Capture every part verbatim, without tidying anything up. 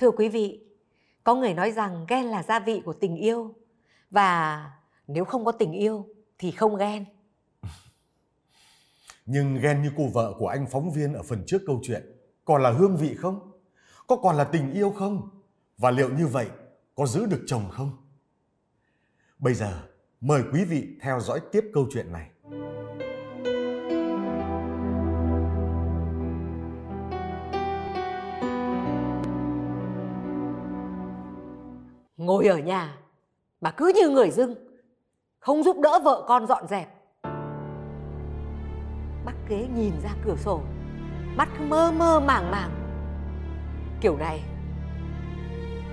Thưa quý vị, có người nói rằng ghen là gia vị của tình yêu, và nếu không có tình yêu thì không ghen. Nhưng ghen như cô vợ của anh phóng viên ở phần trước câu chuyện còn là hương vị không? Có còn là tình yêu không? Và liệu như vậy có giữ được chồng không? Bây giờ mời quý vị theo dõi tiếp câu chuyện này. Ngồi ở nhà mà cứ như người dưng, không giúp đỡ vợ con dọn dẹp. Bác kế nhìn ra cửa sổ, mắt cứ mơ mơ màng màng. Kiểu này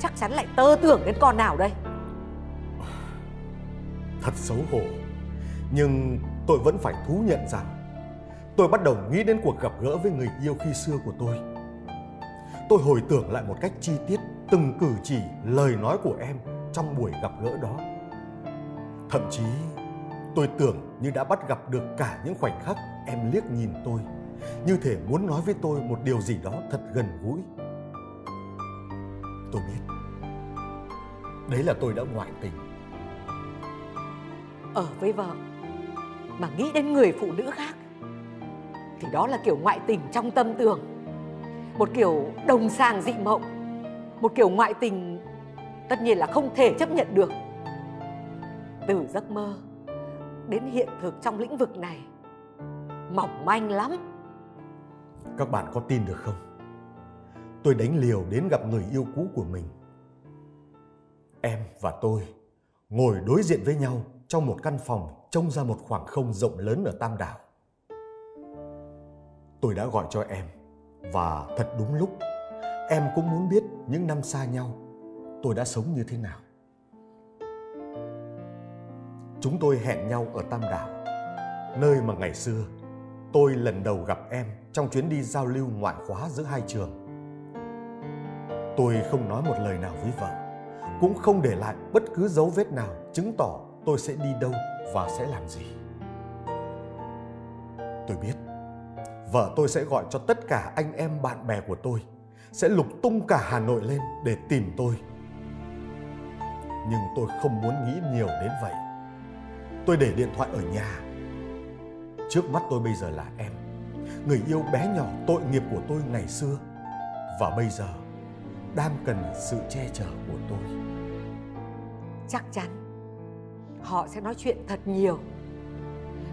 chắc chắn lại tơ tưởng đến con nào đây. Thật xấu hổ, nhưng tôi vẫn phải thú nhận rằng tôi bắt đầu nghĩ đến cuộc gặp gỡ với người yêu khi xưa của tôi. Tôi hồi tưởng lại một cách chi tiết từng cử chỉ, lời nói của em trong buổi gặp gỡ đó. Thậm chí tôi tưởng như đã bắt gặp được cả những khoảnh khắc em liếc nhìn tôi, như thể muốn nói với tôi một điều gì đó thật gần gũi. Tôi biết đấy là tôi đã ngoại tình. Ở với vợ mà nghĩ đến người phụ nữ khác thì đó là kiểu ngoại tình trong tâm tưởng, một kiểu đồng sàng dị mộng, một kiểu ngoại tình tất nhiên là không thể chấp nhận được. Từ giấc mơ đến hiện thực trong lĩnh vực này mỏng manh lắm. Các bạn có tin được không? Tôi đánh liều đến gặp người yêu cũ của mình. Em và tôi ngồi đối diện với nhau trong một căn phòng trông ra một khoảng không rộng lớn ở Tam Đảo. Tôi đã gọi cho em, và thật đúng lúc. Em cũng muốn biết những năm xa nhau tôi đã sống như thế nào. Chúng tôi hẹn nhau ở Tam Đảo, nơi mà ngày xưa tôi lần đầu gặp em trong chuyến đi giao lưu ngoại khóa giữa hai trường. Tôi không nói một lời nào với vợ, cũng không để lại bất cứ dấu vết nào chứng tỏ tôi sẽ đi đâu và sẽ làm gì. Tôi biết vợ tôi sẽ gọi cho tất cả anh em bạn bè của tôi, sẽ lục tung cả Hà Nội lên để tìm tôi. Nhưng tôi không muốn nghĩ nhiều đến vậy. Tôi để điện thoại ở nhà. Trước mắt tôi bây giờ là em, người yêu bé nhỏ tội nghiệp của tôi ngày xưa, và bây giờ đang cần sự che chở của tôi. Chắc chắn họ sẽ nói chuyện thật nhiều.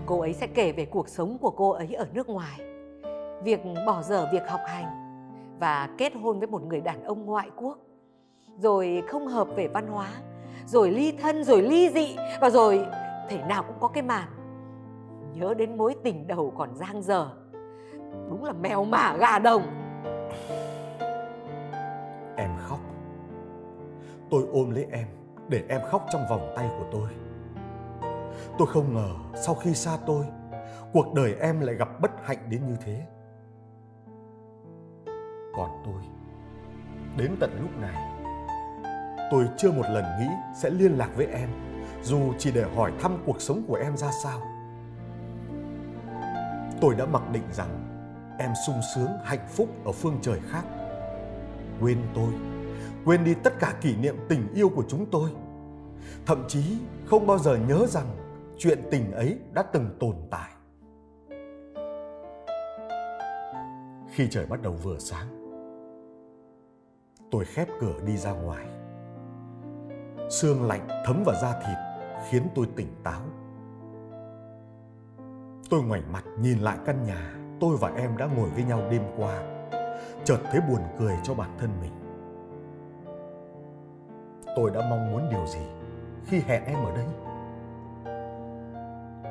Cô ấy sẽ kể về cuộc sống của cô ấy ở nước ngoài, việc bỏ dở việc học hành và kết hôn với một người đàn ông ngoại quốc, rồi không hợp về văn hóa, rồi ly thân, rồi ly dị, và rồi thể nào cũng có cái màn nhớ đến mối tình đầu còn dang dở. Đúng là mèo mả gà đồng. Em khóc. Tôi ôm lấy em để em khóc trong vòng tay của tôi. Tôi không ngờ sau khi xa tôi, cuộc đời em lại gặp bất hạnh đến như thế. Còn tôi, đến tận lúc này, tôi chưa một lần nghĩ sẽ liên lạc với em, dù chỉ để hỏi thăm cuộc sống của em ra sao. Tôi đã mặc định rằng em sung sướng, hạnh phúc ở phương trời khác. Quên tôi, quên đi tất cả kỷ niệm tình yêu của chúng tôi. Thậm chí không bao giờ nhớ rằng chuyện tình ấy đã từng tồn tại. Khi trời bắt đầu vừa sáng, tôi khép cửa đi ra ngoài. Sương lạnh thấm vào da thịt khiến tôi tỉnh táo. Tôi ngoảnh mặt nhìn lại căn nhà tôi và em đã ngồi với nhau đêm qua, chợt thấy buồn cười cho bản thân mình. Tôi đã mong muốn điều gì khi hẹn em ở đây?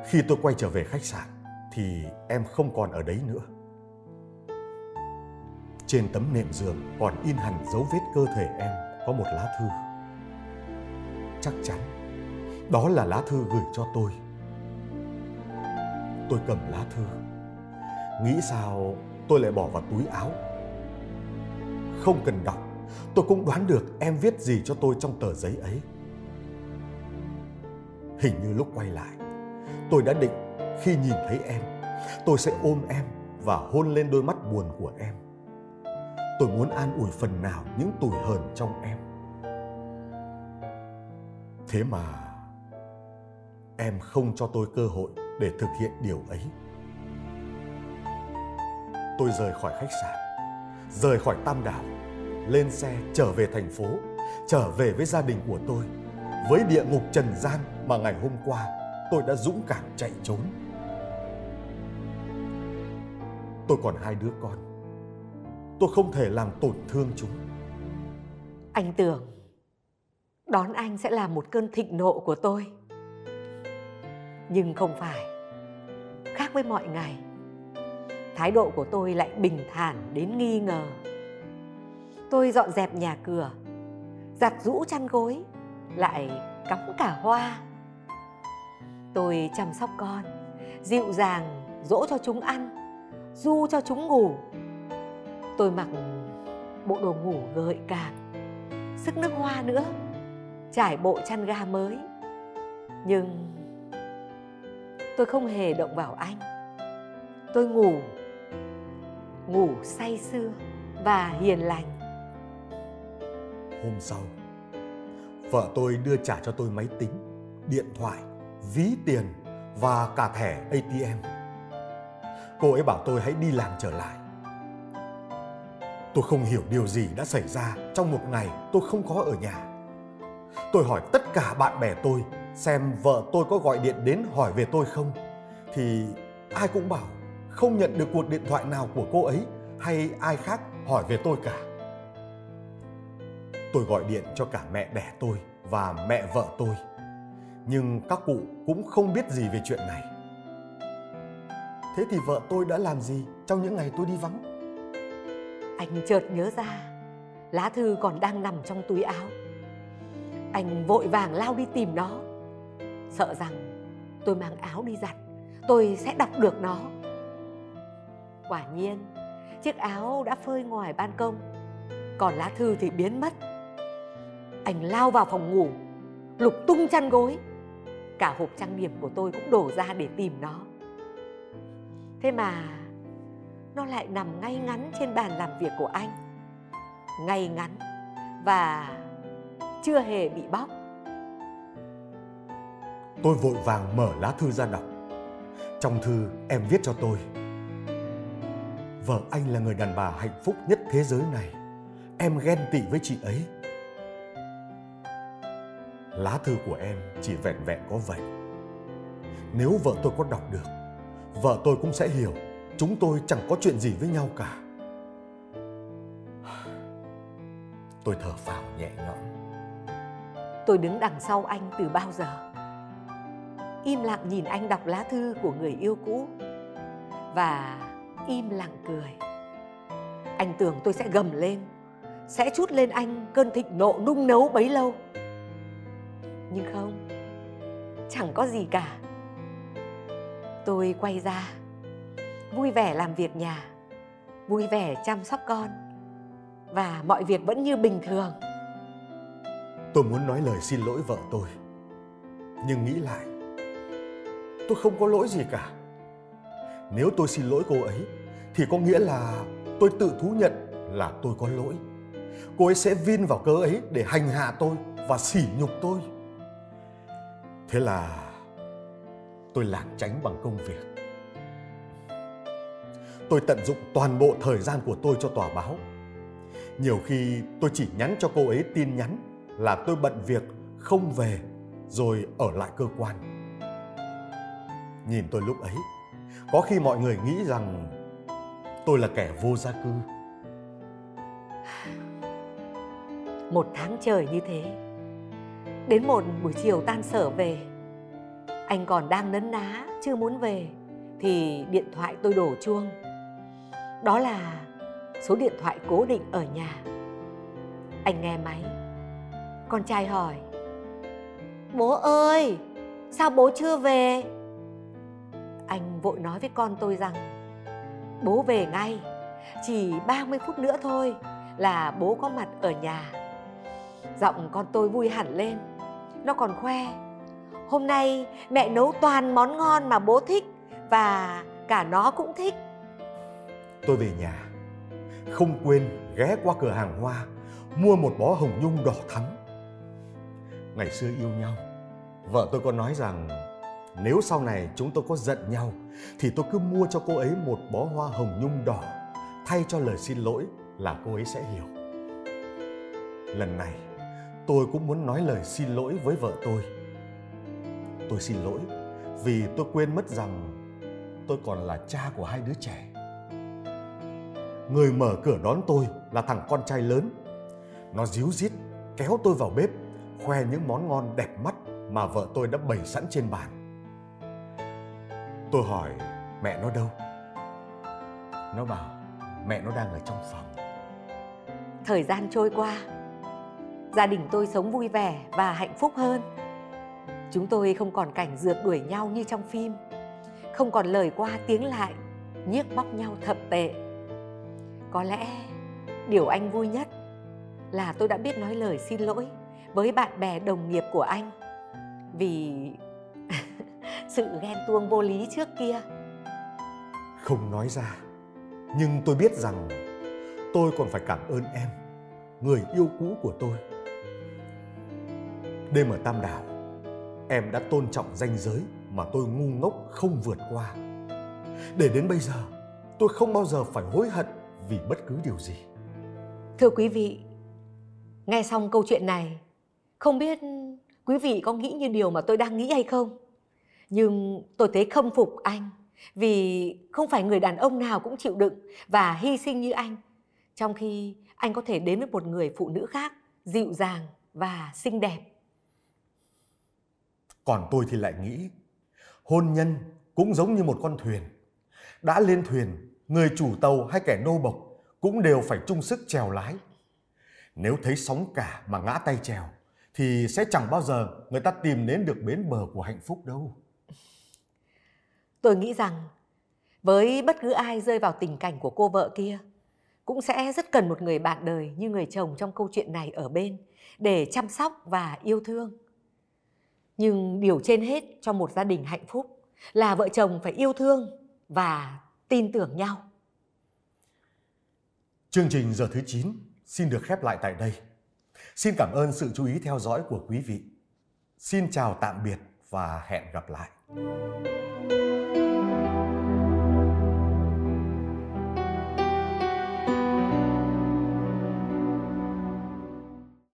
Khi tôi quay trở về khách sạn thì em không còn ở đấy nữa. Trên tấm nệm giường còn in hẳn dấu vết cơ thể em có một lá thư. Chắc chắn đó là lá thư gửi cho tôi. Tôi cầm lá thư, nghĩ sao tôi lại bỏ vào túi áo. Không cần đọc, tôi cũng đoán được em viết gì cho tôi trong tờ giấy ấy. Hình như lúc quay lại, tôi đã định khi nhìn thấy em, tôi sẽ ôm em và hôn lên đôi mắt buồn của em. tôi muốn an ủi phần nào những tủi hờn trong em. Thế mà em không cho tôi cơ hội để thực hiện điều ấy. Tôi rời khỏi khách sạn, rời khỏi Tam Đảo, lên xe trở về thành phố, trở về với gia đình của tôi, với địa ngục trần gian mà ngày hôm qua tôi đã dũng cảm chạy trốn. Tôi còn hai đứa con, tôi không thể làm tổn thương chúng. Anh tưởng đón anh sẽ là một cơn thịnh nộ của tôi, nhưng không phải. Khác với mọi ngày, thái độ của tôi lại bình thản đến nghi ngờ. Tôi dọn dẹp nhà cửa, giặt rũ chăn gối, lại cắm cả hoa. Tôi chăm sóc con, dịu dàng dỗ cho chúng ăn, du cho chúng ngủ. Tôi mặc bộ đồ ngủ gợi cảm, sức nước hoa nữa, trải bộ chăn ga mới. Nhưng tôi không hề động vào anh. Tôi ngủ, ngủ say sưa và hiền lành. Hôm sau, vợ tôi đưa trả cho tôi máy tính, điện thoại, ví tiền và cả thẻ A T M. Cô ấy bảo tôi hãy đi làm trở lại. Tôi không hiểu điều gì đã xảy ra trong một ngày tôi không có ở nhà. Tôi hỏi tất cả bạn bè tôi xem vợ tôi có gọi điện đến hỏi về tôi không, thì ai cũng bảo không nhận được cuộc điện thoại nào của cô ấy hay ai khác hỏi về tôi cả. Tôi gọi điện cho cả mẹ đẻ tôi và mẹ vợ tôi, nhưng các cụ cũng không biết gì về chuyện này. Thế thì vợ tôi đã làm gì trong những ngày tôi đi vắng? Anh chợt nhớ ra lá thư còn đang nằm trong túi áo. Anh vội vàng lao đi tìm nó, sợ rằng tôi mang áo đi giặt, tôi sẽ đọc được nó. Quả nhiên, chiếc áo đã phơi ngoài ban công, còn lá thư thì biến mất. Anh lao vào phòng ngủ, lục tung chăn gối, cả hộp trang điểm của tôi cũng đổ ra để tìm nó. Thế mà nó lại nằm ngay ngắn trên bàn làm việc của anh, ngay ngắn và chưa hề bị bóc. Tôi vội vàng mở lá thư ra đọc. Trong thư em viết cho tôi: vợ anh là người đàn bà hạnh phúc nhất thế giới này, em ghen tị với chị ấy. Lá thư của em chỉ vẹn vẹn có vậy. Nếu vợ tôi có đọc được, vợ tôi cũng sẽ hiểu chúng tôi chẳng có chuyện gì với nhau cả. Tôi thở phào nhẹ nhõm. Tôi đứng đằng sau anh từ bao giờ, im lặng nhìn anh đọc lá thư của người yêu cũ và im lặng cười. Anh tưởng tôi sẽ gầm lên, sẽ trút lên anh cơn thịnh nộ nung nấu bấy lâu. Nhưng không, chẳng có gì cả. Tôi quay ra, vui vẻ làm việc nhà, vui vẻ chăm sóc con, và mọi việc vẫn như bình thường. Tôi muốn nói lời xin lỗi vợ tôi, nhưng nghĩ lại, tôi không có lỗi gì cả. Nếu tôi xin lỗi cô ấy thì có nghĩa là tôi tự thú nhận là tôi có lỗi. Cô ấy sẽ vin vào cớ ấy để hành hạ tôi và sỉ nhục tôi. Thế là tôi lảng tránh bằng công việc. Tôi tận dụng toàn bộ thời gian của tôi cho tòa báo. Nhiều khi tôi chỉ nhắn cho cô ấy tin nhắn là tôi bận việc không về, rồi ở lại cơ quan. Nhìn tôi lúc ấy, có khi mọi người nghĩ rằng tôi là kẻ vô gia cư. Một tháng trời như thế, đến một buổi chiều tan sở về, anh còn đang nấn ná chưa muốn về thì điện thoại tôi đổ chuông. Đó là số điện thoại cố định ở nhà. Anh nghe máy. Con trai hỏi: bố ơi, sao bố chưa về? Anh vội nói với con tôi rằng bố về ngay, chỉ ba mươi phút nữa thôi là bố có mặt ở nhà. Giọng con tôi vui hẳn lên. Nó còn khoe: hôm nay mẹ nấu toàn món ngon mà bố thích, và cả nó cũng thích. Tôi về nhà, không quên ghé qua cửa hàng hoa mua một bó hồng nhung đỏ thắm. Ngày xưa yêu nhau, vợ tôi có nói rằng nếu sau này chúng tôi có giận nhau thì tôi cứ mua cho cô ấy một bó hoa hồng nhung đỏ thay cho lời xin lỗi là cô ấy sẽ hiểu. Lần này tôi cũng muốn nói lời xin lỗi với vợ tôi. Tôi xin lỗi vì tôi quên mất rằng tôi còn là cha của hai đứa trẻ. Người mở cửa đón tôi là thằng con trai lớn. Nó díu dít kéo tôi vào bếp, khoe những món ngon đẹp mắt mà vợ tôi đã bày sẵn trên bàn. Tôi hỏi mẹ nó đâu. Nó bảo mẹ nó đang ở trong phòng. Thời gian trôi qua, gia đình tôi sống vui vẻ và hạnh phúc hơn. Chúng tôi không còn cảnh rượt đuổi nhau như trong phim, không còn lời qua tiếng lại, nhiếc móc nhau thậm tệ. Có lẽ điều anh vui nhất là tôi đã biết nói lời xin lỗi với bạn bè đồng nghiệp của anh vì sự ghen tuông vô lý trước kia. Không nói ra, nhưng tôi biết rằng tôi còn phải cảm ơn em, người yêu cũ của tôi. Đêm ở Tam Đảo, em đã tôn trọng ranh giới mà tôi ngu ngốc không vượt qua. Để đến bây giờ, tôi không bao giờ phải hối hận vì bất cứ điều gì. Thưa quý vị, nghe xong câu chuyện này, không biết quý vị có nghĩ như điều mà tôi đang nghĩ hay không? Nhưng tôi thấy khâm phục anh vì không phải người đàn ông nào cũng chịu đựng và hy sinh như anh, trong khi anh có thể đến với một người phụ nữ khác dịu dàng và xinh đẹp. Còn tôi thì lại nghĩ hôn nhân cũng giống như một con thuyền. Đã lên thuyền, người chủ tàu hay kẻ nô bộc cũng đều phải chung sức chèo lái. Nếu thấy sóng cả mà ngã tay chèo thì sẽ chẳng bao giờ người ta tìm đến được bến bờ của hạnh phúc đâu. Tôi nghĩ rằng với bất cứ ai rơi vào tình cảnh của cô vợ kia cũng sẽ rất cần một người bạn đời như người chồng trong câu chuyện này ở bên để chăm sóc và yêu thương. Nhưng điều trên hết cho một gia đình hạnh phúc là vợ chồng phải yêu thương và tin tưởng nhau. Chương trình Giờ thứ chín xin được khép lại tại đây. Xin cảm ơn sự chú ý theo dõi của quý vị. Xin chào tạm biệt và hẹn gặp lại.